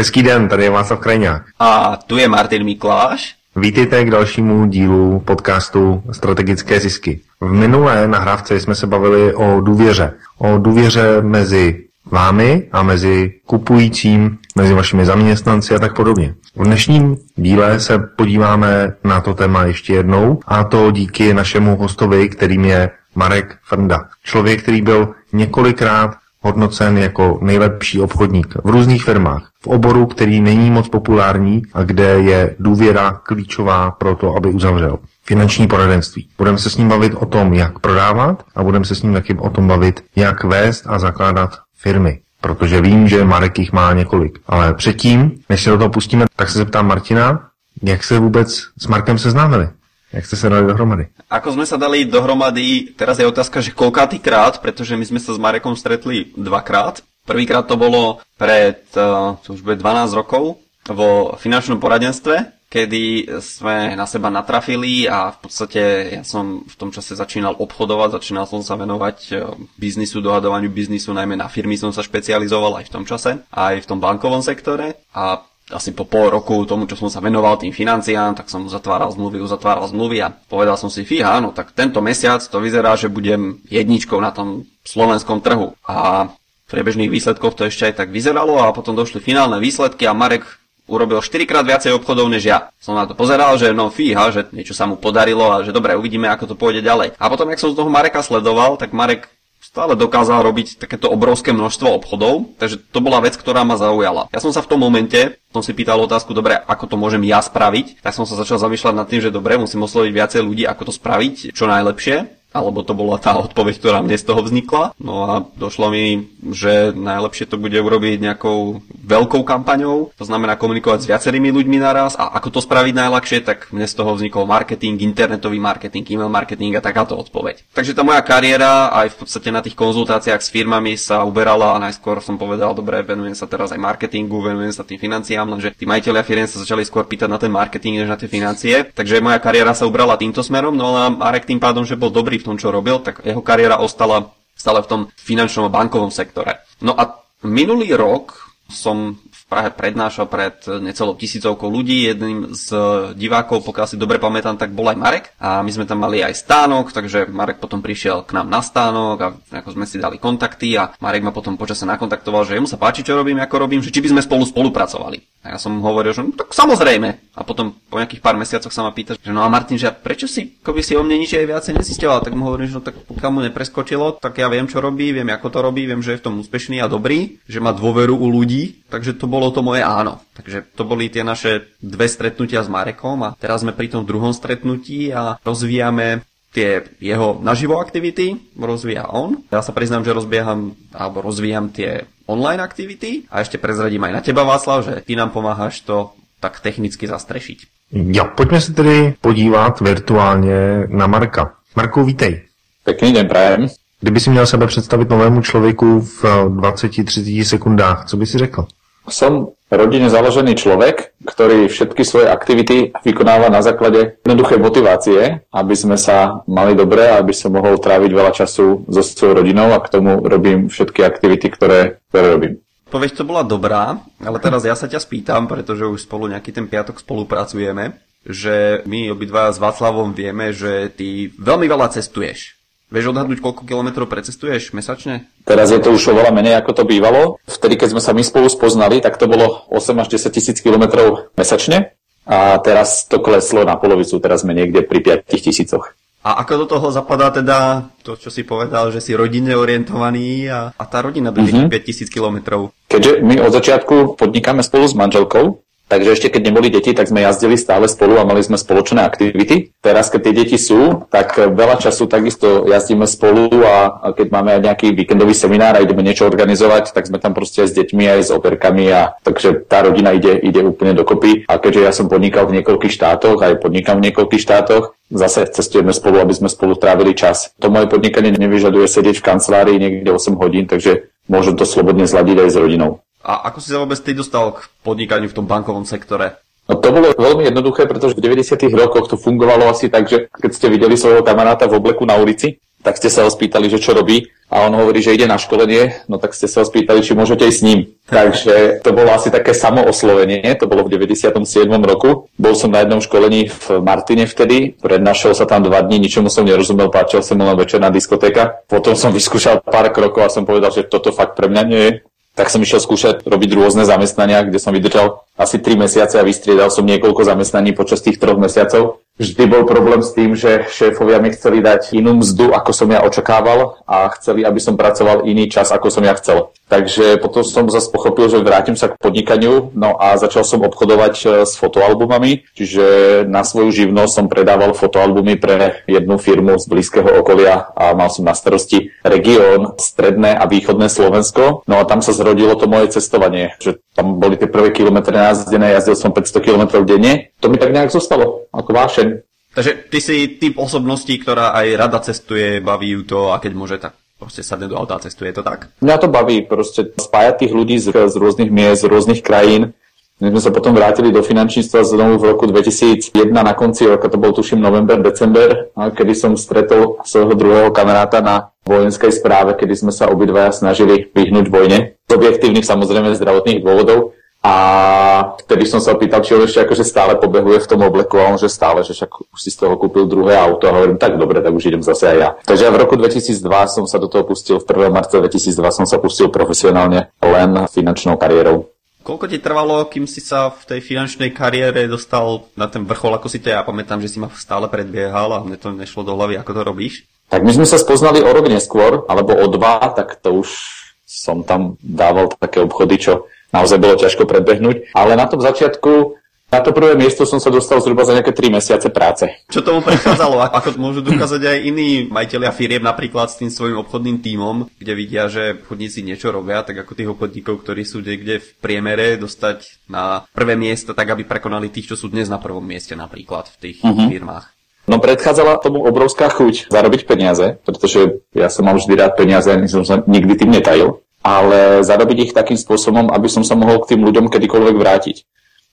Hezký den, tady je Václav Krajňák. A tu je Martin Mikláš. Vítejte k dalšímu dílu podcastu Strategické zisky. V minulé nahrávce jsme se bavili o důvěře mezi vámi a mezi kupujícím, mezi vašimi zaměstnanci a tak podobně. V dnešním díle se podíváme na to téma ještě jednou, a to díky našemu hostovi, kterým je Marek Frnda. Člověk, který byl několikrát hodnocen jako nejlepší obchodník v různých firmách, v oboru, který není moc populární a kde je důvěra klíčová pro to, aby uzavřel. Finanční poradenství. Budeme se s ním bavit o tom, jak prodávat, a budeme se s ním taky o tom bavit, jak vést a zakládat firmy. Protože vím, že Marek jich má několik. Ale předtím, než se do toho pustíme, tak se zeptám Martina, jak se vůbec s Markem seznámili? Jak ste sa dali dohromady? Ako sme sa dali dohromady, teraz je otázka, že koľkátýkrát, pretože my sme sa s Marekom stretli dvakrát. Prvýkrát to bolo pred, to už bude 12 rokov, vo finančnom poradenstve, kedy sme na seba natrafili a v podstate ja som v tom čase začínal obchodovať, začínal som sa venovať biznisu, dohadovaniu biznisu, najmä na firmy som sa špecializoval aj v tom čase, aj v tom bankovom sektore a asi po pol roku tomu, čo som sa venoval tým financiám, tak som uzatváral zmluvy a povedal som si, fíha, no tak tento mesiac to vyzerá, že budem jedničkou na tom slovenskom trhu. A v priebežných výsledkoch to ešte aj tak vyzeralo a potom došli finálne výsledky a Marek urobil 4-krát viacej obchodov než ja. Som na to pozeral, že no fíha, že niečo sa mu podarilo a že dobre, uvidíme, ako to pôjde ďalej. A potom, jak som z toho Mareka sledoval, tak Marek stále dokázal robiť takéto obrovské množstvo obchodov, takže to bola vec, ktorá ma zaujala. Ja som sa v tom momente si pýtal otázku, dobre, ako to môžem ja spraviť, tak som sa začal zamýšľať nad tým, že dobre, musím osloviť viacej ľudí, ako to spraviť čo najlepšie, alebo to bola tá odpoveď, ktorá mne z toho vznikla. No a došlo mi, že najlepšie to bude urobiť nejakou veľkou kampaňou, to znamená komunikovať s viacerými ľuďmi naraz, a ako to spraviť najľahšie, tak mne z toho vznikol marketing, internetový marketing, email marketing a takáto odpoveď. Takže tá moja kariéra aj v podstate na tých konzultáciách s firmami sa uberala a najskôr som povedal, dobre, venujem sa teraz aj marketingu, venujem sa tým financiám, lenže tí majitelia firiem sa začali skôr pýtať na ten marketing než na tie financie. Takže moja kariéra sa ubrala týmto smerom, no a Marek tým pádom, že bol dobrý v tom, čo robil, tak jeho kariéra ostala stále v tom finančnom a bankovom sektore. No a minulý rok som v Prahe prednášal pred necelou 1,000 ľudí. Jedným z divákov, pokiaľ si dobre pamätám, tak bol aj Marek. A my sme tam mali aj stánok, takže Marek potom prišiel k nám na stánok a ako sme si dali kontakty a Marek ma potom počase nakontaktoval, že jemu sa páči, čo robím, ako robím, že či by sme spolupracovali. A ja som hovoril, že no, tak samozrejme. A potom po nejakých pár mesiacoch sa ma pýta, že no a Martin, že prečo si, akoby si o mne nič aj viacej nezisťoval, tak mu hovorím, že no tak pokiaľ mu nepreskočilo, tak ja viem, čo robí, viem, ako to robí, viem, že je v tom úspešný a dobrý, že má dôveru u ľudí, takže to bolo to moje áno. Takže to boli tie naše 2 stretnutia s Marekom a teraz sme pri tom druhom stretnutí a rozvíjame tie jeho naživo aktivity, rozvíja on. Ja sa priznám, že rozvíjam tie online aktivity a ešte prezradím aj na teba, Václav, že ty nám pomáhaš to tak technicky zastrešiť. Jo, pojďme se tedy podívat virtuálně na Marka. Marku, vítej. Pěkný den, prajem. Kdyby si měl sebe představit novému člověku v 20-30 sekundách, co by si řekl? Som rodine založený človek, ktorý všetky svoje aktivity vykonáva na základe jednoduché motivácie, aby sme sa mali dobre, aby som mohol tráviť veľa času so svojou rodinou a k tomu robím všetky aktivity, ktoré robím. Poveď to bola dobrá, ale teraz ja sa ťa spýtam, pretože už spolu nejaký ten piatok spolupracujeme, že my obidva s Václavom vieme, že ty veľmi veľa cestuješ. Vieš odhadnúť, koľko kilometrov precestuješ mesačne? Teraz je to už oveľa menej, ako to bývalo. Vtedy, keď sme sa my spolu spoznali, tak to bolo 8 000 až 10 000 kilometrov mesačne. A teraz to kleslo na polovicu, teraz sme niekde pri 5 000. A ako do toho zapadá teda to, čo si povedal, že si rodinne orientovaný a tá rodina do tých 5 000 kilometrov? Keďže my od začiatku podnikáme spolu s manželkou, takže ešte keď neboli deti, tak sme jazdili stále spolu a mali sme spoločné aktivity. Teraz, keď tie deti sú, tak veľa času takisto jazdíme spolu a keď máme aj nejaký víkendový seminár a ideme niečo organizovať, tak sme tam proste aj s deťmi, aj s operkami, a takže tá rodina ide úplne dokopy. A keďže ja som podnikal v niekoľkých štátoch, aj podnikám v niekoľkých štátoch, zase cestujeme spolu, aby sme spolu trávili čas. To moje podnikanie nevyžaduje sedieť v kancelárii niekde 8 hodín, takže môžem to slobodne zladiť aj s rodinou. A ako si sa vôbec ty dostal k podnikaniu v tom bankovom sektore? No to bolo veľmi jednoduché, pretože v 90. rokoch to fungovalo asi tak, že keď ste videli svojho kamaráta v obleku na ulici, tak ste sa ho spýtali, že čo robí, a on hovorí, že ide na školenie, no tak ste sa ho spýtali, či môžete ísť s ním. Takže to bolo asi také samooslovenie, to bolo v 97. roku. Bol som na jednom školení v Martine vtedy, prednášal sa tam 2 dní, ničomu som nerozumel, páčil som len večerná diskotéka. Potom som vyskúšal pár krokov a som povedal, že toto fakt pre mňa nie je. Tak som išiel skúšať robiť rôzne zamestnania, kde som vydržal asi 3 mesiace a vystriedal som niekoľko zamestnaní počas tých 3 mesiacov. Vždy bol problém s tým, že šéfovia mi chceli dať inú mzdu, ako som ja očakával, a chceli, aby som pracoval iný čas, ako som ja chcel. Takže potom som zase pochopil, že vrátim sa k podnikaniu, no a začal som obchodovať s fotoalbumami, čiže na svoju živnosť som predával fotoalbumy pre jednu firmu z blízkeho okolia a mal som na starosti región, stredné a východné Slovensko. No a tam sa zrodilo to moje cestovanie, že tam boli tie prvé kilometre na jazdené, jazdil som 500 kilometrov denne. To mi tak nejak zostalo, ako vášeň. Takže ty si typ osobností, ktorá aj rada cestuje, baví ju to a keď môže, tak proste sadne do auta a cestuje, je to tak? Mňa to baví, proste spájať tých ľudí z rôznych miest, z rôznych krajín. My sme sa potom vrátili do finančníctva znovu v roku 2001 na konci roka, to bol tuším november, december, kedy som stretol svojho druhého kamaráta na vojenskej správe, kedy sme sa obidvaja snažili vyhnúť vojne. Z objektívnych, samozrejme, zdravotných dôvodov. A vtedy som sa opýtal, či on ešte akože stále pobehuje v tom obleku, a on že stále, že však už si z toho kúpil druhé auto, a hovorím, tak dobre, tak už idem zase aj ja. Takže v roku 2002 som sa do toho pustil, v 1. marca 2002 som sa pustil profesionálne len finančnou kariérou. Koľko ti trvalo, kým si sa v tej finančnej kariére dostal na ten vrchol, ako si to ja pamätám, že si ma stále predbiehal a mne to nešlo do hlavy, ako to robíš? Tak my sme sa spoznali o rok neskôr, alebo o 2, tak to už som tam dával také obchody, čo naozaj bolo ťažko predbehnúť, ale na tom začiatku, na to prvé miesto som sa dostal zhruba za nejaké 3 mesiace práce. Čo tomu prechádzalo? Ako to môžu dokázať aj iní majitelia firiem, napríklad s tým svojím obchodným tímom, kde vidia, že obchodníci niečo robia, tak ako tých obchodníkov, ktorí sú niekde v priemere, dostať na prvé miesto, tak aby prekonali tých, čo sú dnes na prvom mieste napríklad v tých firmách. No predchádzala tomu obrovská chuť zarobiť peniaze, pretože ja som mal vždy rád peniaze, som sa nikdy tým netajil. Ale zarobiť ich takým spôsobom, aby som sa mohol k tým ľuďom kedykoľvek vrátiť.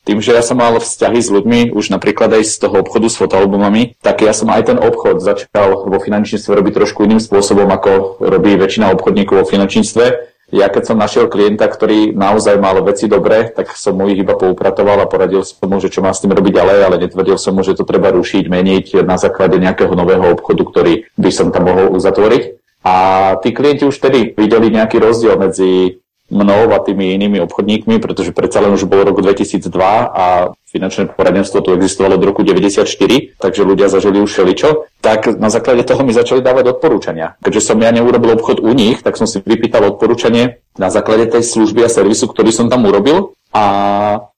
Tým, že ja som mal vzťahy s ľuďmi, už napríklad aj z toho obchodu s fotoalbumami, tak ja som aj ten obchod začal vo finančníctve robiť trošku iným spôsobom, ako robí väčšina obchodníkov vo finančníctve. Ja keď som našiel klienta, ktorý naozaj mal veci dobre, tak som mu ich iba poupratoval a poradil som mu, že čo má s tým robiť ďalej, ale netvrdil som mu, že to treba rušiť, meniť na základe nejakého nového obchodu, ktorý by som tam mohol uzatvoriť. A tí klienti už tedy videli nejaký rozdiel medzi mnou a tými inými obchodníkmi, pretože predsa len už bolo roku 2002 a finančné poradenstvo tu existovalo od roku 1994, takže ľudia zažili už všeličo. Tak na základe toho mi začali dávať odporúčania. Keďže som ja neurobil obchod u nich, tak som si vypýtal odporúčanie na základe tej služby a servisu, ktorý som tam urobil, a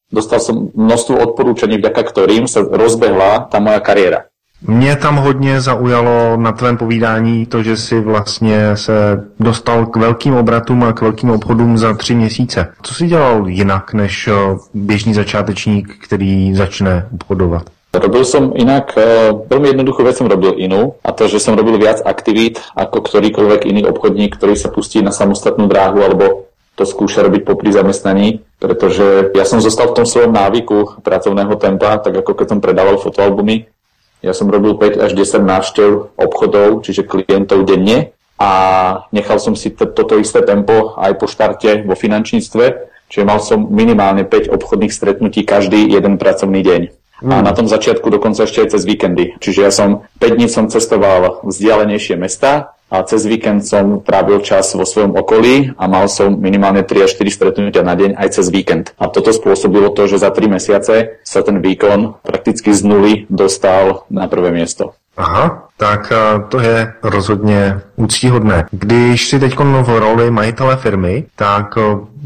dostal som množstvo odporúčaní, vďaka ktorým sa rozbehla tá moja kariéra. Mě tam hodně zaujalo na tvém povídání to, že jsi vlastně se dostal k velkým obratům a k velkým obchodům za 3 měsíce. Co jsi dělal jinak než běžný začátečník, který začne obchodovat? Robil som inak, veľmi jednoduchú vec som robil inú, a to, že som robil viac aktivít ako ktorýkoľvek iný obchodník, ktorý sa pustí na samostatnú dráhu alebo to skúša robiť popri zamestnaní, pretože ja som zostal v tom svojom návyku pracovného tempa, tak ako keď som predával fotoalbumy. Ja som robil 5 až 10 návštev obchodov, čiže klientov denne, a nechal som si toto isté tempo aj po štarte vo finančníctve, čiže mal som minimálne 5 obchodných stretnutí každý jeden pracovný deň. A na tom začiatku dokonca ešte aj cez víkendy. Čiže ja som 5 dní som cestoval vzdialenejšie mesta a cez víkend som trávil čas vo svojom okolí a mal som minimálne 3 až 4 stretnutia na deň aj cez víkend. A toto spôsobilo to, že za 3 mesiace sa ten výkon prakticky z nuly dostal na prvé miesto. Aha, tak to je rozhodně úctíhodné. Když si teď v roli majitele firmy, tak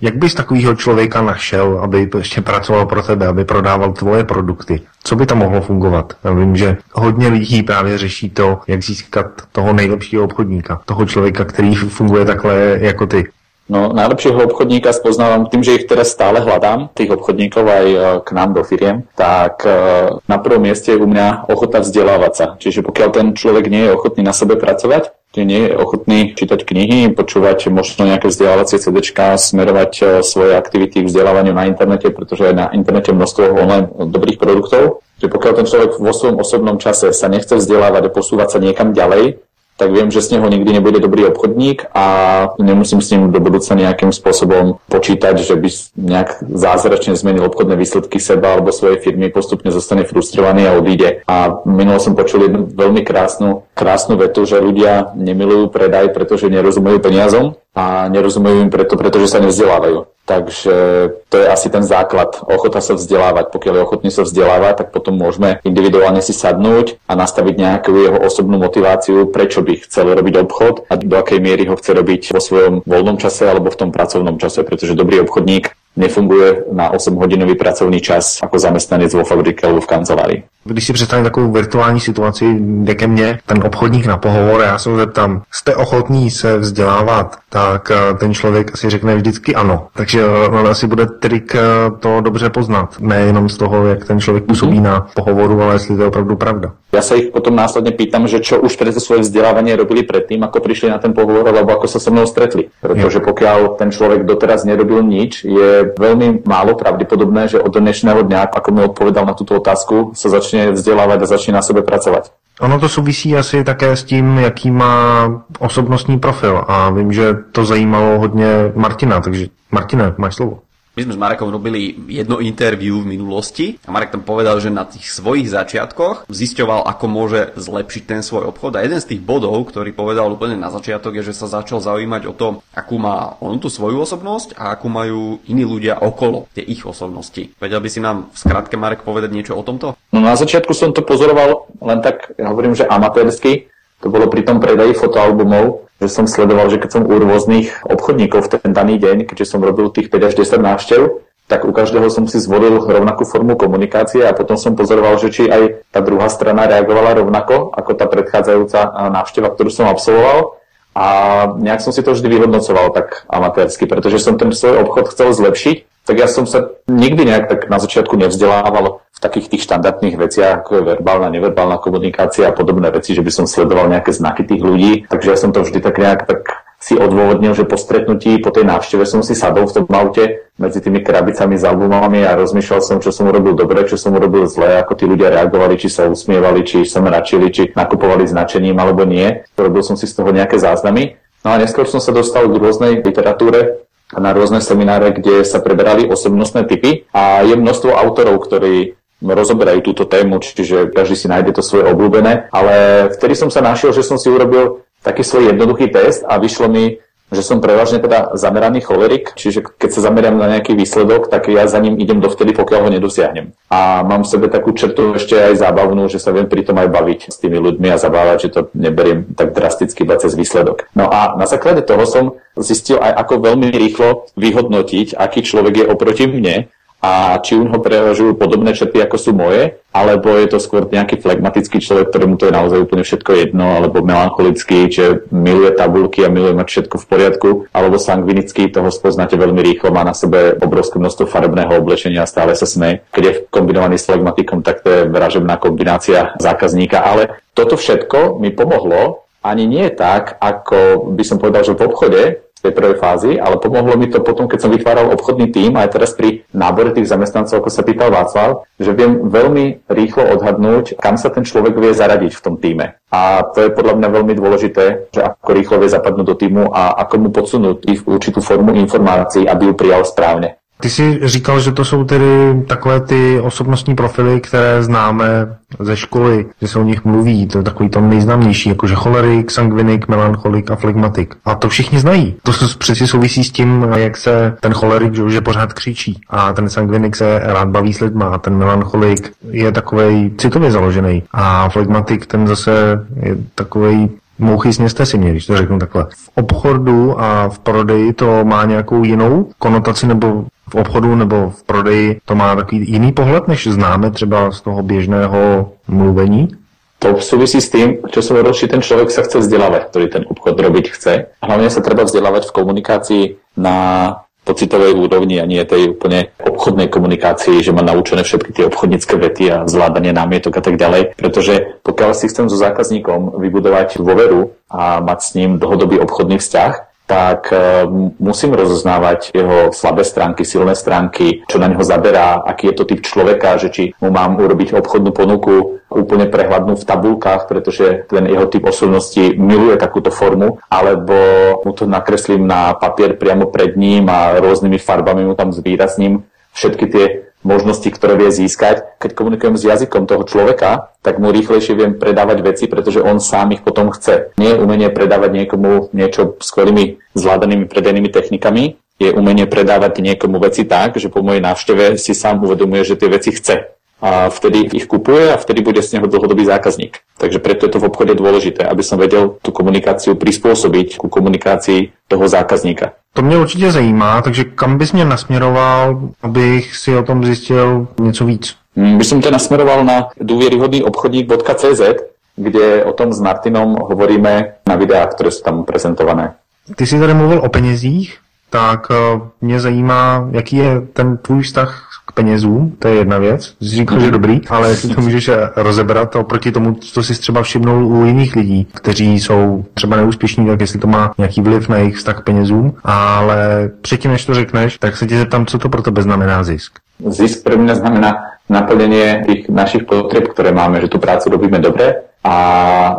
jak bys takovýho člověka našel, aby ještě pracoval pro tebe, aby prodával tvoje produkty? Co by tam mohlo fungovat? Já vím, že hodně lidí právě řeší to, jak získat toho nejlepšího obchodníka, toho člověka, který funguje takhle jako ty. No, najlepšieho obchodníka spoznávam tým, že ich teraz stále hľadám, tých obchodníkov aj k nám do firiem, tak na prvom mieste je u mňa ochota vzdelávať sa. Čiže pokiaľ ten človek nie je ochotný na sebe pracovať, že nie je ochotný čítať knihy, počúvať možno nejaké vzdelávacie CDčka, smerovať svoje aktivity k vzdelávaniu na internete, pretože aj na internete množstvo online dobrých produktov, že pokiaľ ten človek vo svojom osobnom čase sa nechce vzdelávať a posúvať sa niekam ďalej, tak viem, že z neho nikdy nebude dobrý obchodník a nemusím s ním do budúca nejakým spôsobom počítať, že by nejak zázračne zmenil obchodné výsledky seba alebo svojej firmy, postupne zostane frustrovaný a odíde. A minulo som počul jednu veľmi krásnu vetu, že ľudia nemilujú predaj, pretože nerozumejú peniazom a nerozumejú im preto, pretože sa nevzdelávajú. Takže to je asi ten základ. Ochota sa vzdelávať. Pokiaľ je ochotný sa vzdelávať, tak potom môžeme individuálne si sadnúť a nastaviť nejakú jeho osobnú motiváciu, prečo by chcel robiť obchod a do akej miery ho chce robiť vo svojom voľnom čase alebo v tom pracovnom čase, pretože dobrý obchodník nefunguje na 8-hodinový pracovný čas jako zaměstnanec vo fabrice nebo v kancelárii. Když si představím takovou virtuální situaci, jde ke mně ten obchodník na pohovor, já se ho zeptám, jste ochotní se vzdělávat, tak ten člověk asi řekne vždycky ano. Takže asi bude trik to dobře poznat, nejenom z toho, jak ten člověk působí na pohovoru, ale jestli to je opravdu pravda. Já se jich potom následně pýtam, že čo už před svoje vzdělávání robili předtím, ako přišli na ten pohovor, alebo ako sa se mnou stretli, protože pokud ten člověk doteraz nerobil nič, je veľmi málo pravdepodobné, že od dnešného dňa, ako mi odpovedal na túto otázku, sa začne vzdelávať a začne na sebe pracovať. Ono to souvisí asi také s tím, jaký má osobnostní profil a vím, že to zajímalo hodně Martina, takže Martine, máš slovo. My sme s Marekom robili jedno interview v minulosti a Marek tam povedal, že na tých svojich začiatkoch zisťoval, ako môže zlepšiť ten svoj obchod a jeden z tých bodov, ktorý povedal úplne na začiatok, je, že sa začal zaujímať o tom, akú má on tú svoju osobnosť a akú majú iní ľudia okolo tie ich osobnosti. Vedel by si nám v skratke, Marek, povedať niečo o tomto? No na začiatku som to pozoroval len tak, ja hovorím, že amatérsky. To bolo pri tom predaji fotoalbumov, že som sledoval, že keď som u rôznych obchodníkov v ten daný deň, keďže som robil tých 5 až 10 návštev, tak u každého som si zvolil rovnakú formu komunikácie a potom som pozoroval, že či aj tá druhá strana reagovala rovnako ako tá predchádzajúca návšteva, ktorú som absolvoval. A nejak som si to vždy vyhodnocoval tak amatérsky, pretože som ten svoj obchod chcel zlepšiť, tak ja som sa nikdy nejak tak na začiatku nevzdelával v takých tých štandardných veciach, ako je verbálna, neverbálna komunikácia a podobné veci, že by som sledoval nejaké znaky tých ľudí, takže ja som to vždy tak nejak tak si odôvodnil, že po stretnutí, po tej návšteve som si sadol v tom aute medzi tými krabicami s albumami a rozmýšľal som, čo som urobil dobre, čo som urobil zle, ako tí ľudia reagovali, či sa usmievali, či sa mračili, či nakupovali značením alebo nie. Robil som si z toho nejaké záznamy. No a neskôr som sa dostal k rôznej literatúre a na rôzne semináre, kde sa preberali osobnostné typy a je množstvo autorov, ktorí rozoberajú túto tému, čiže každý si nájde to svoje obľúbené, ale vtedy som sa našiel, že som si urobil taký svoj jednoduchý test a vyšlo mi, že som prevažne teda zameraný cholerik, čiže keď sa zameriam na nejaký výsledok, tak ja za ním idem dovtedy, pokiaľ ho nedosiahnem. A mám v sebe takú črtu ešte aj zábavnú, že sa viem pri tom aj baviť s tými ľuďmi a zabávať, že to neberiem tak drasticky iba cez výsledok. No a na základe toho som zistil aj, ako veľmi rýchlo vyhodnotiť, aký človek je oproti mne a či u neho prevažujú podobné črty, ako sú moje, alebo je to skôr nejaký flegmatický človek, ktorému to je naozaj úplne všetko jedno, alebo melancholický, že miluje tabulky a miluje mať všetko v poriadku, alebo sangvinický, toho spoznáte veľmi rýchlo, má na sebe obrovské množstvo farebného oblečenia, stále sa smeje. Keď je kombinovaný s flegmatikom, tak to je vražebná kombinácia zákazníka, ale toto všetko mi pomohlo, ani nie tak, ako by som povedal, že v obchode, tej prvej fázi, ale pomohlo mi to potom, keď som vytváral obchodný tím, aj teraz pri nábore tých zamestnancov, ako sa pýtal Václav, že viem veľmi rýchlo odhadnúť, kam sa ten človek vie zaradiť v tom tíme. A to je podľa mňa veľmi dôležité, že ako rýchlo vie zapadnúť do týmu a ako mu podsunúť ich určitú formu informácií, aby ju prijal správne. Ty jsi říkal, že to jsou tedy takové ty osobnostní profily, které známe ze školy, že se o nich mluví, to je takový to nejznámější, jakože cholerik, sangvinik, melancholik a flegmatik. A to všichni znají. To přeci souvisí s tím, jak se ten cholerik že pořád křičí a ten sangvinik se rád baví s lidma a ten melancholik je takovej citově založený a flegmatik ten zase je takovej mouchy sněste si mě, když to řeknu takhle. V obchodu a v prodeji to má nějakou jinou konotaci nebo v obchodu nebo v prodeji to má takový jiný pohled, než známe třeba z toho běžného mluvení? To souvisí s tím, čo som hovoril, či ten človek sa chce vzdelávať, ktorý ten obchod robiť chce. A hlavne sa treba vzdelávať v komunikácii na pocitovej úrovni a nie tej úplne obchodnej komunikácii, že má naučené všetky tie obchodnícke vety a zvládanie námietok a tak ďalej, pretože pokiaľ si chcem so zákazníkom vybudovať dôveru a mať s ním dlhodobý obchodný vzťah, tak musím rozoznávať jeho slabé stránky, silné stránky, čo na neho zaberá, aký je to typ človeka, že či mu mám urobiť obchodnú ponuku úplne prehľadnú v tabulkách, pretože ten jeho typ osobnosti miluje takúto formu, alebo mu to nakreslím na papier priamo pred ním a rôznymi farbami mu tam zvýrazním všetky tie možnosti, ktoré vie získať. Keď komunikujem s jazykom toho človeka, tak mu rýchlejšie viem predávať veci, pretože on sám ich potom chce. Nie je umenie predávať niekomu niečo skvelými zvládanými predajnými technikami, je umenie predávať niekomu veci tak, že po mojej návšteve si sám uvedomuje, že tie veci chce. A vtedy ich kupuje a vtedy bude z neho dlhodobý zákazník. Takže preto je to v obchode dôležité, aby som vedel tú komunikáciu prispôsobiť ku komunikácii toho zákazníka. To mě určitě zajímá, takže kam bys mě nasměroval, abych si o tom zjistil něco víc? Bych som tě nasměroval na dôveryhodnýobchodník.cz, kde o tom s Martinom hovoríme na videách, které jsou tam prezentované. Ty jsi tady mluvil o penězích, tak mě zajímá, jaký je ten tvůj vztah k penězům, to je jedna věc, říkám, že dobrý, ale jestli to můžeš rozebrat oproti tomu, co jsi třeba všimnul u jiných lidí, kteří jsou třeba neúspěšní, tak jestli to má nějaký vliv na jejich vztah k penězům, ale předtím, než to řekneš, tak se tě zeptám, co to pro tebe znamená zisk. Zisk pro mě znamená naplnenie tých našich potrieb, ktoré máme, že tú prácu robíme dobre a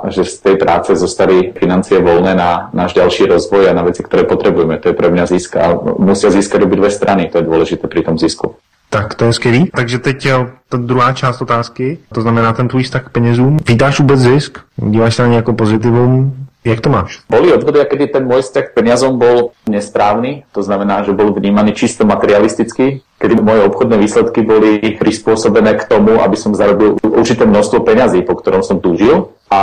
že z tej práce zostali financie voľné na náš ďalší rozvoj a na veci, ktoré potrebujeme. To je pre mňa zisk a musia získať obidve strany, to je dôležité pri tom zisku. Tak to je skvělý. Takže teď ta druhá část otázky, to znamená ten tvůj vztah k penězům. Vítáš vůbec zisk? Díváš se na ně jako pozitivum? Jak to máš? Boli obdobia, kedy ten môj vztah k peniazom bol nesprávny, to znamená, že bol vnímaný čisto materialisticky, kedy moje obchodné výsledky boli prispôsobené k tomu, aby som zarobil určité množstvo peňazí, po ktorom som túžil. A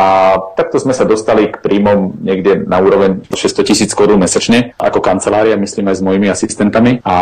takto sme sa dostali k príjmom niekde na úroveň 600 000 korún mesačne, ako kancelária, myslím aj s mojimi asistentami. A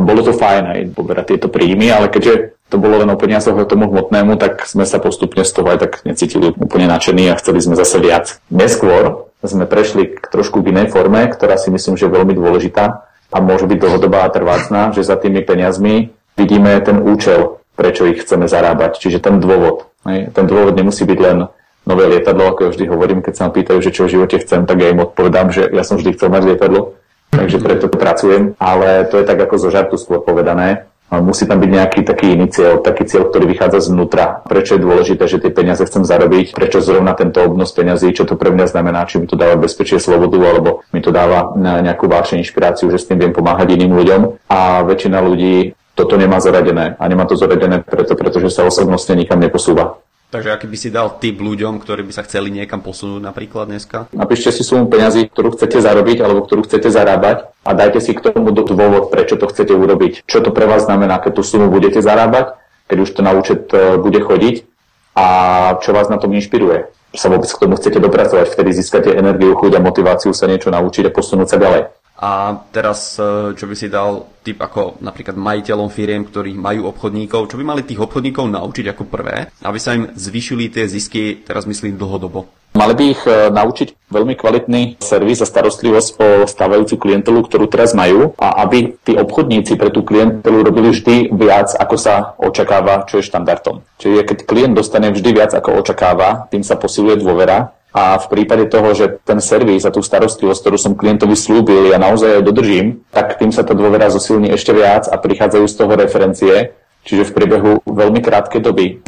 bolo to fajn aj poberať tieto príjmy, ale keďže to bolo len o peniazoch a tomu hmotnému, tak sme sa postupne z toho aj tak necítili úplne nadšení a chceli sme zase viac. Neskôr sme prešli k trošku k inej forme, ktorá si myslím, že je veľmi dôležitá a môže byť dlhodobá a trvácná, že za tými peniazmi vidíme ten účel, prečo ich chceme zarábať, čiže ten dôvod. Ten dôvod nemusí byť len nové lietadlo, ako ja vždy hovorím, keď sa ma pýtajú, že čo v živote chcem, tak ja im odpovedám, že ja som vždy chcel mať lietadlo. Takže preto pracujem, ale to je tak ako zo žartu skôr povedané. Musí tam byť nejaký taký iný cieľ, taký cieľ, ktorý vychádza zvnútra. Prečo je dôležité, že tie peniaze chcem zarobiť, prečo zrovna tento obnos peňazí, čo to pre mňa znamená, či mi to dáva bezpečie, slobodu, alebo mi to dáva nejakú vášeň, inšpiráciu, že s tým viem pomáhať iným ľuďom. A väčšina ľudí toto nemá zaradené a nemá to zaradené preto, pretože sa osobnostne nikam neposúva. Takže aký by si dal tip ľuďom, ktorí by sa chceli niekam posunúť napríklad dneska? Napíšte si sumu peňazí, ktorú chcete zarobiť alebo ktorú chcete zarábať a dajte si k tomu dôvod, prečo to chcete urobiť. Čo to pre vás znamená, keď tú sumu budete zarábať, keď už to na účet bude chodiť a čo vás na tom inšpiruje. Sa vôbec k tomu chcete dopracovať, vtedy získate energiu, chuť a motiváciu sa niečo naučiť a posunúť sa ďalej. A teraz, čo by si dal tip ako napríklad majiteľom firiem, ktorí majú obchodníkov, čo by mali tých obchodníkov naučiť ako prvé, aby sa im zvýšili tie zisky, teraz myslím dlhodobo? Mali by ich naučiť veľmi kvalitný servis a starostlivosť o stávajúcu klientelu, ktorú teraz majú a aby tí obchodníci pre tú klientelu robili vždy viac, ako sa očakáva, čo je štandardom. Čiže keď klient dostane vždy viac, ako očakáva, tým sa posiluje dôvera. A v prípade toho, že ten servis a tú starostlivosť, ktorú som klientovi slúbil, ja naozaj aj dodržím, tak tým sa tá dôvera zosilní ešte viac a prichádzajú z toho referencie. Čiže v priebehu veľmi krátkej doby,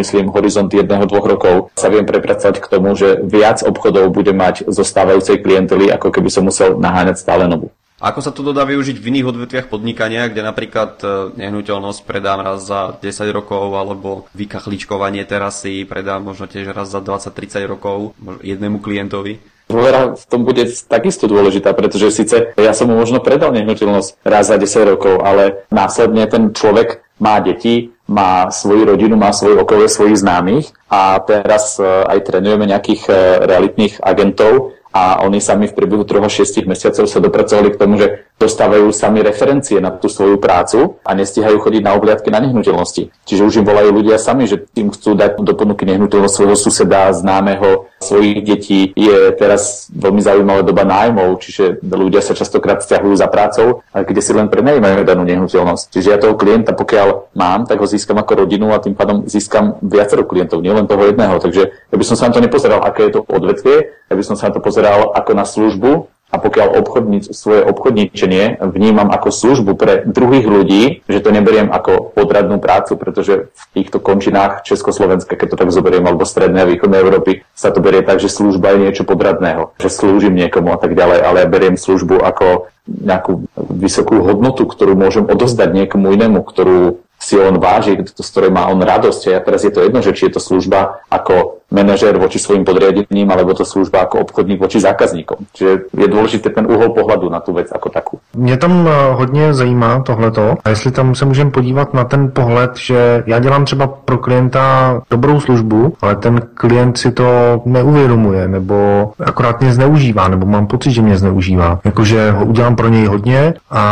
myslím horizont 1-2 rokov, sa viem prepracovať k tomu, že viac obchodov bude mať zo stávajúcej klientely, ako keby som musel naháňať stále novú. Ako sa to dá využiť v iných odvetviach podnikania, kde napríklad nehnuteľnosť predám raz za 10 rokov alebo vykachličkovanie terasy predám možno tiež raz za 20-30 rokov jednému klientovi? Dôvera v tom bude takisto dôležitá, pretože síce ja som mu možno predal nehnuteľnosť raz za 10 rokov, ale následne ten človek má deti, má svoju rodinu, má svoje okolie, svojich známych a teraz aj trénujeme nejakých realitných agentov a oni sami v priebehu 3-6 mesiacov sa dopracovali k tomu, že dostávajú sami referencie na tú svoju prácu a nestíhajú chodiť na obhliadky na nehnuteľnosti. Čiže už im volajú ľudia sami, že im chcú dať do ponuky nehnuteľnosť svojho suseda, známeho, svojich detí. Je teraz veľmi zaujímavá doba nájmov, čiže ľudia sa častokrát sťahujú za prácou, kde si len prenajímajú danú nehnuteľnosť. Čiže ja toho klienta, pokiaľ mám, tak ho získam ako rodinu a tým pádom získam viacero klientov, nielen toho jedného. Takže ja by som sa na to nepozeral, aké je to odvetvie, ja by som sa na to pozeral ako na službu A pokiaľ svoje obchodníčenie vnímam ako službu pre druhých ľudí, že to neberiem ako podradnú prácu, pretože v týchto končinách Československa, keď to tak zoberiem, alebo strednej a východnej Európy, sa to berie tak, že služba je niečo podradného, že slúžim niekomu a tak ďalej, ale ja beriem službu ako nejakú vysokú hodnotu, ktorú môžem odozdať niekomu inému, ktorú si on váži, z ktorej má on radosť. A teraz je to jedno, že či je to služba ako manažér voči svojim podriadeným, alebo to služba ako obchodník voči zákazníkom. Čiže je důležitý ten úhel pohledu na tu věc jako takovou. Mě tam hodně zajímá tohleto. A jestli tam se můžeme podívat na ten pohled, že já dělám třeba pro klienta dobrou službu, ale ten klient si to neuvědomuje, nebo akorát mě zneužívá, nebo mám pocit, že mě zneužívá. Jakože ho udělám pro něj hodně a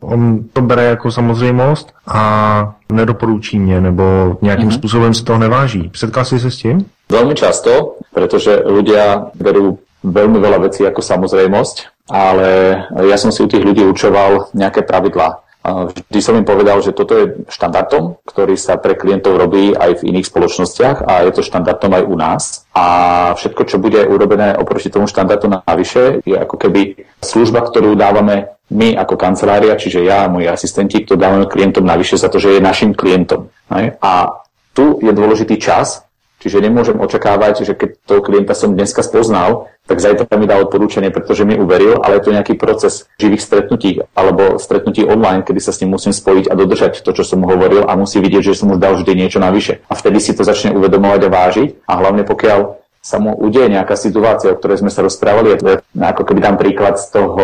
on to bere jako samozřejmost a nedoporučí mě, nebo nějakým způsobem si toho neváží. Setká si se s tím? Veľmi často, pretože ľudia berú veľmi veľa vecí ako samozrejmosť, ale ja som si u tých ľudí určoval nejaké pravidlá. Vždy som im povedal, že toto je štandardom, ktorý sa pre klientov robí aj v iných spoločnostiach a je to štandardom aj u nás. A všetko, čo bude urobené oproti tomu štandardu navyše, je ako keby služba, ktorú dávame my ako kancelária, čiže ja a moji asistenti, to dávame klientom navyše za to, že je našim klientom. A tu je dôležitý čas, čiže nemôžem očakávať, že keď toho klienta som dneska spoznal, tak zajtra mi dá odporúčanie, pretože mi uveril, ale je to nejaký proces živých stretnutí alebo stretnutí online, kedy sa s ním musím spojiť a dodržať to, čo som mu hovoril a musí vidieť, že som mu dal vždy niečo navyše. A vtedy si to začne uvedomovať a vážiť a hlavne pokiaľ sa mu udeje nejaká situácia, o ktorej sme sa rozprávali, to je ako keby dám príklad z toho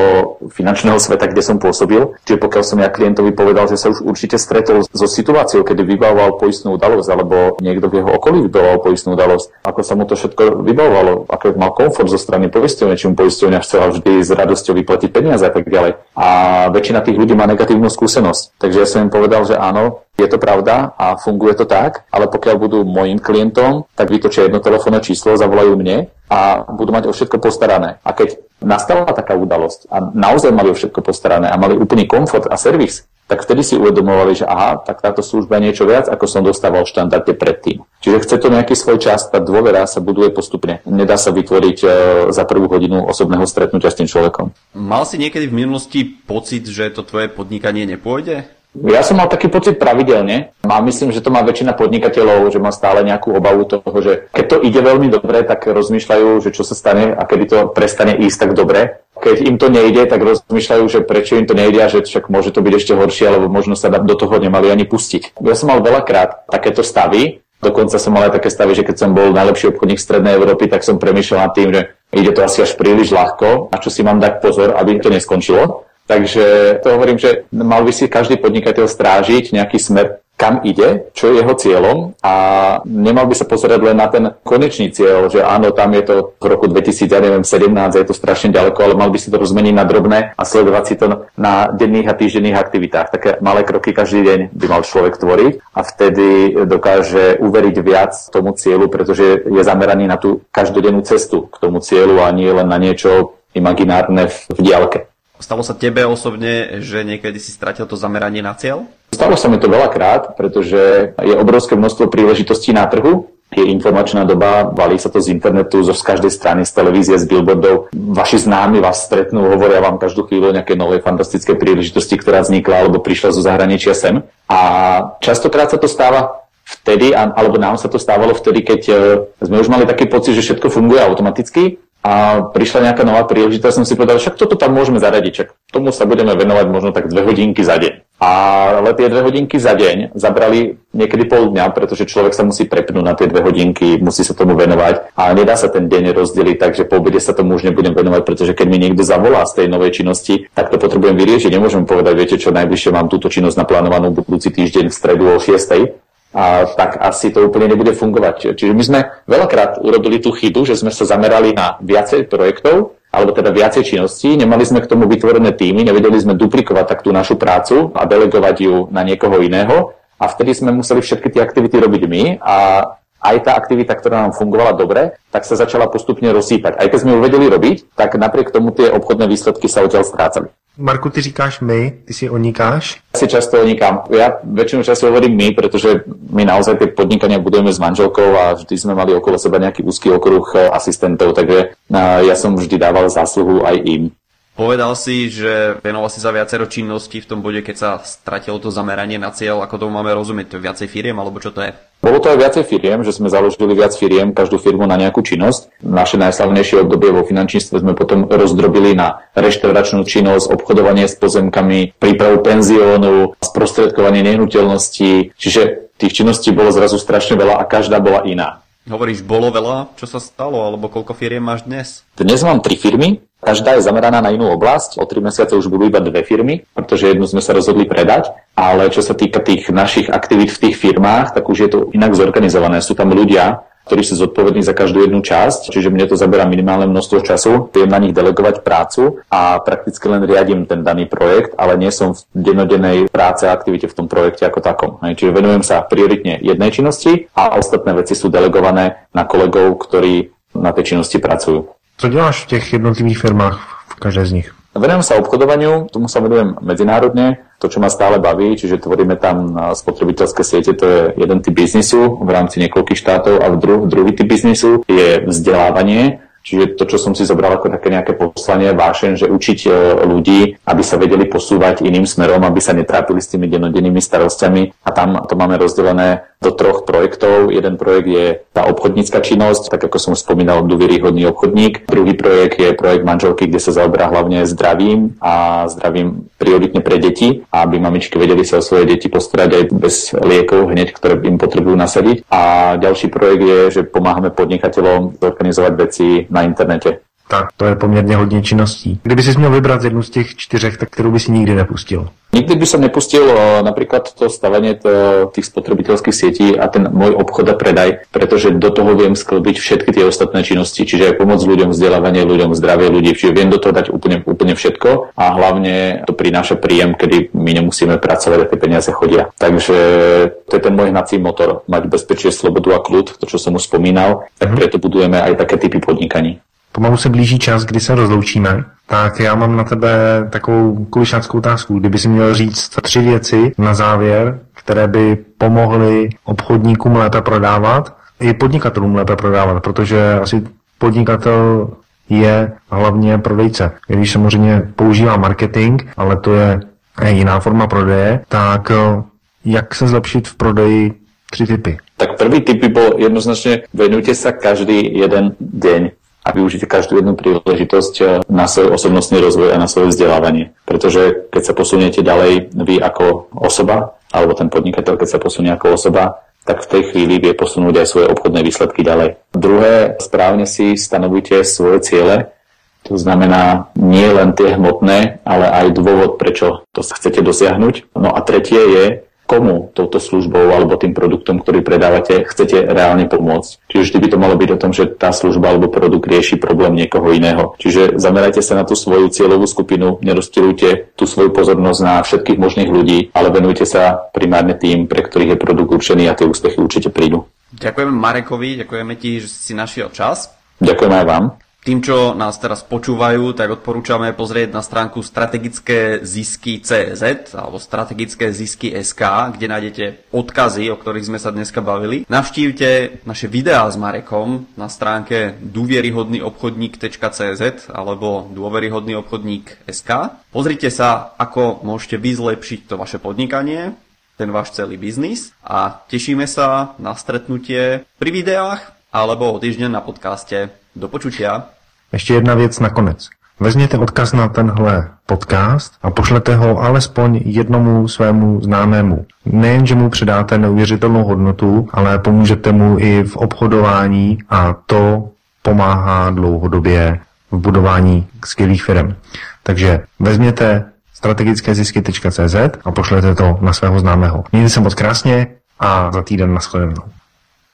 finančného sveta, kde som pôsobil. Čiže pokiaľ som ja klientovi povedal, že sa už určite stretol so situáciou, kedy vybavoval poistnú udalosť, alebo niekto v jeho okolí vybavoval poistnú udalosť, ako sa mu to všetko vybavovalo, ako mal komfort zo strany poisťovne, či mu poisťovňa chcela vždy s radosťou vyplatiť peniaze a tak ďalej. A väčšina tých ľudí má negatívnu skúsenosť. Takže ja som im povedal, že áno, je to pravda a funguje to tak, ale pokiaľ budú mojím klientom, tak vytočia jedno telefónne číslo, zavolajú mne a budú mať o všetko postarané. A keď nastala taká udalosť a naozaj mali o všetko postarané a mali úplný komfort a servis, tak vtedy si uvedomovali, že aha, tak táto služba je niečo viac, ako som dostával v štandarde predtým. Čiže chce to nejaký svoj čas, tá dôvera sa buduje postupne. Nedá sa vytvoriť za prvú hodinu osobného stretnutia s tým človekom. Mal si niekedy v minulosti pocit, že to tvoje podnikanie nepôjde? Ja som mal taký pocit pravidelne. Myslím, že to má väčšina podnikateľov, že má stále nejakú obavu toho, že keď to ide veľmi dobre, tak rozmýšľajú, že čo sa stane a kedy to prestane ísť tak dobre. Keď im to nejde, tak rozmýšľajú, že prečo im to nejde a že však môže to byť ešte horšie, alebo možno sa do toho nemali ani pustiť. Ja som mal veľakrát takéto stavy. Dokonca som mal aj také stavy, že keď som bol najlepší obchodník strednej Európy, tak som premýšľal nad tým, že ide to asi až príliš ľahko a čo si mám dať pozor, aby to neskončilo. Takže to hovorím, že mal by si každý podnikateľ strážiť nejaký smer, kam ide, čo je jeho cieľom a nemal by sa pozerať len na ten konečný cieľ, že áno, tam je to v roku 2017, je to strašne ďaleko, ale mal by si to rozmeniť na drobné a sledovať si to na denných a týždenných aktivitách. Také malé kroky každý deň by mal človek tvoriť a vtedy dokáže uveriť viac tomu cieľu, pretože je zameraný na tú každodennú cestu k tomu cieľu a nie len na niečo imaginárne v diaľke. Stalo sa tebe osobne, že niekedy si stratil to zameranie na cieľ? Stalo sa mi to veľakrát, pretože je obrovské množstvo príležitostí na trhu. Je informačná doba, valí sa to z internetu, z každej strany, z televízie, z billboardov. Vaši známi vás stretnú, hovoria vám každú chvíľu o nejaké nové fantastické príležitosti, ktorá vznikla alebo prišla zo zahraničia sem. A častokrát sa to stáva vtedy, alebo nám sa to stávalo vtedy, keď sme už mali taký pocit, že všetko funguje automaticky. A prišla nejaká nová príležitosť, som si povedal, však toto tam môžeme zaradiť, však tomu sa budeme venovať možno tak 2 hodinky za deň. Ale tie 2 hodinky za deň zabrali niekedy pol dňa, pretože človek sa musí prepnúť na tie 2 hodinky, musí sa tomu venovať a nedá sa ten deň rozdeliť, takže po obede sa tomu už nebudem venovať, pretože keď mi niekto zavolá z tej novej činnosti, tak to potrebujem vyriešiť. Nemôžem povedať, viete čo, najbližšie mám túto činnosť naplánovanú budúci týždeň v stredu o 6:00. A tak asi to úplne nebude fungovať. Čiže my sme veľakrát urobili tú chybu, že sme sa zamerali na viacej projektov, alebo teda viacej činností, nemali sme k tomu vytvorené týmy, nevedeli sme duplikovať tak tú našu prácu a delegovať ju na niekoho iného a vtedy sme museli všetky tie aktivity robiť my a aj tá aktivita, ktorá nám fungovala dobre, tak sa začala postupne rozsýpať. Aj keď sme ju vedeli robiť, tak napriek tomu tie obchodné výsledky sa odtiaľ strácali. Marku, ty říkáš my, ty si onikáš? Ja si často onikám. Ja väčšinu času hovorím my, pretože my naozaj tie podnikania budujeme s manželkou a vždy sme mali okolo seba nejaký úzky okruh asistentov, takže ja som vždy dával zásluhu aj im. Povedal si, že venoval si sa viacero činností v tom bode, keď sa stratilo to zameranie na cieľ, ako tomu máme rozumieť, viacej firiem alebo čo to je? Bolo to aj viacej firiem, že sme založili viac firiem, každú firmu na nejakú činnosť. Naše najslavnejšie obdobie vo finančníctve sme potom rozdrobili na reštauračnú činnosť, obchodovanie s pozemkami, prípravu penziónu, sprostredkovanie nehnuteľností. Čiže tých činností bolo zrazu strašne veľa a každá bola iná. Hovoríš, bolo veľa, čo sa stalo, alebo koľko firiem máš dnes? Dnes mám 3 firmy, každá je zameraná na inú oblasť, o 3 mesiace už budú iba 2 firmy, pretože jednu sme sa rozhodli predať, ale čo sa týka tých našich aktivít v tých firmách, tak už je to inak zorganizované, sú tam ľudia, ktorí sú zodpovední za každú jednu časť, čiže mne to zabera minimálne množstvo času, viem na nich delegovať prácu a prakticky len riadím ten daný projekt, ale nie som v dennodennej práce a aktivite v tom projekte ako takom. Čiže venujem sa prioritne jednej činnosti a ostatné veci sú delegované na kolegov, ktorí na tej činnosti pracujú. Co děláš v těch jednotlivých firmách, v každé z nich? Venujem sa obchodovaniu, tomu sa venujem medzinárodne, to, čo ma stále baví, čiže tvoríme tam spotrebiteľské siete, to je jeden typ biznisu v rámci niekoľkých štátov a druhý typ biznisu je vzdelávanie, čiže to, čo som si zobral ako také nejaké poslanie, vášeň, že učiť ľudí, aby sa vedeli posúvať iným smerom, aby sa netrápili s tými denodennými starostiami a tam to máme rozdelené do 3 projektov. Jeden projekt je tá obchodnícka činnosť, tak ako som spomínal, dôveryhodný obchodník. Druhý projekt je projekt manželky, kde sa zaoberá hlavne zdravím a zdravím prioritne pre deti, aby mamičky vedeli sa o svoje deti postarať aj bez liekov hneď, ktoré im potrebujú nasadiť. A ďalší projekt je, že pomáhame podnikateľom zorganizovať veci na internete. Tak, to je poměrně hodně činností. Kdyby si měl vybrat jednu z těch 4, tak kterou by si nikdy nepustil? Nikdy by som nepustil napríklad to stavenie tých spotrebiteľských sietí a ten môj obchod a predaj, pretože do toho viem sklbiť všetky tie ostatné činnosti, čiže aj pomoc ľuďom, vzdelávanie ľuďom, zdravie ľudí, čiže viem do toho dať úplne všetko a hlavne to prináša príjem, kedy my nemusíme pracovať a tie peniaze chodia. Takže to je ten môj hnací motor, mať bezpečie, slobodu a kľud, to čo som už spomínal, tak preto budujeme aj také typy podnikaní. Pomalu se blíží čas, kdy se rozloučíme, tak já mám na tebe takovou kulišáckou otázku. Kdyby si měl říct 3 věci na závěr, které by pomohly obchodníkům lépe prodávat i podnikatelům lépe prodávat, protože asi podnikatel je hlavně prodejce. Když samozřejmě používá marketing, ale to je jiná forma prodeje, tak jak se zlepšit v prodeji 3 typy? Tak prvý typ by byl jednoznačně věnujte se každý jeden den a využite každú jednu príležitosť na svoj osobnostný rozvoj a na svoje vzdelávanie. Pretože keď sa posuniete ďalej vy ako osoba, alebo ten podnikateľ, keď sa posunie ako osoba, tak v tej chvíli vie posunúť aj svoje obchodné výsledky ďalej. Druhé, správne si stanovujte svoje ciele, to znamená nie len tie hmotné, ale aj dôvod, prečo to chcete dosiahnuť. No a tretie je, komu touto službou alebo tým produktom, ktorý predávate, chcete reálne pomôcť. Čiže vždy by to malo byť o tom, že tá služba alebo produkt rieši problém niekoho iného. Čiže zamerajte sa na tú svoju cieľovú skupinu, nerozptýľujte tú svoju pozornosť na všetkých možných ľudí, ale venujte sa primárne tým, pre ktorých je produkt určený a tie úspechy určite prídu. Ďakujeme Marekovi, ďakujeme ti, že si našiel čas. Ďakujem aj vám. Tým, čo nás teraz počúvajú, tak odporúčame pozrieť na stránku strategické zisky.cz alebo strategické zisky.sk, kde nájdete odkazy, o ktorých sme sa dneska bavili. Navštívte naše videá s Marekom na stránke dôveryhodnýobchodník.cz alebo dôveryhodnýobchodník.sk. Pozrite sa, ako môžete vy zlepšiť to vaše podnikanie, ten váš celý biznis a tešíme sa na stretnutie pri videách alebo o týždeň na podcaste. Do počutia. Ještě jedna věc nakonec. Vezměte odkaz na tenhle podcast a pošlete ho alespoň jednomu svému známému. Nejenže mu předáte neuvěřitelnou hodnotu, ale pomůžete mu i v obchodování a to pomáhá dlouhodobě v budování skvělých firem. Takže vezměte strategickézisky.cz a pošlete to na svého známého. Mějte se moc krásně a za týden nashledanou.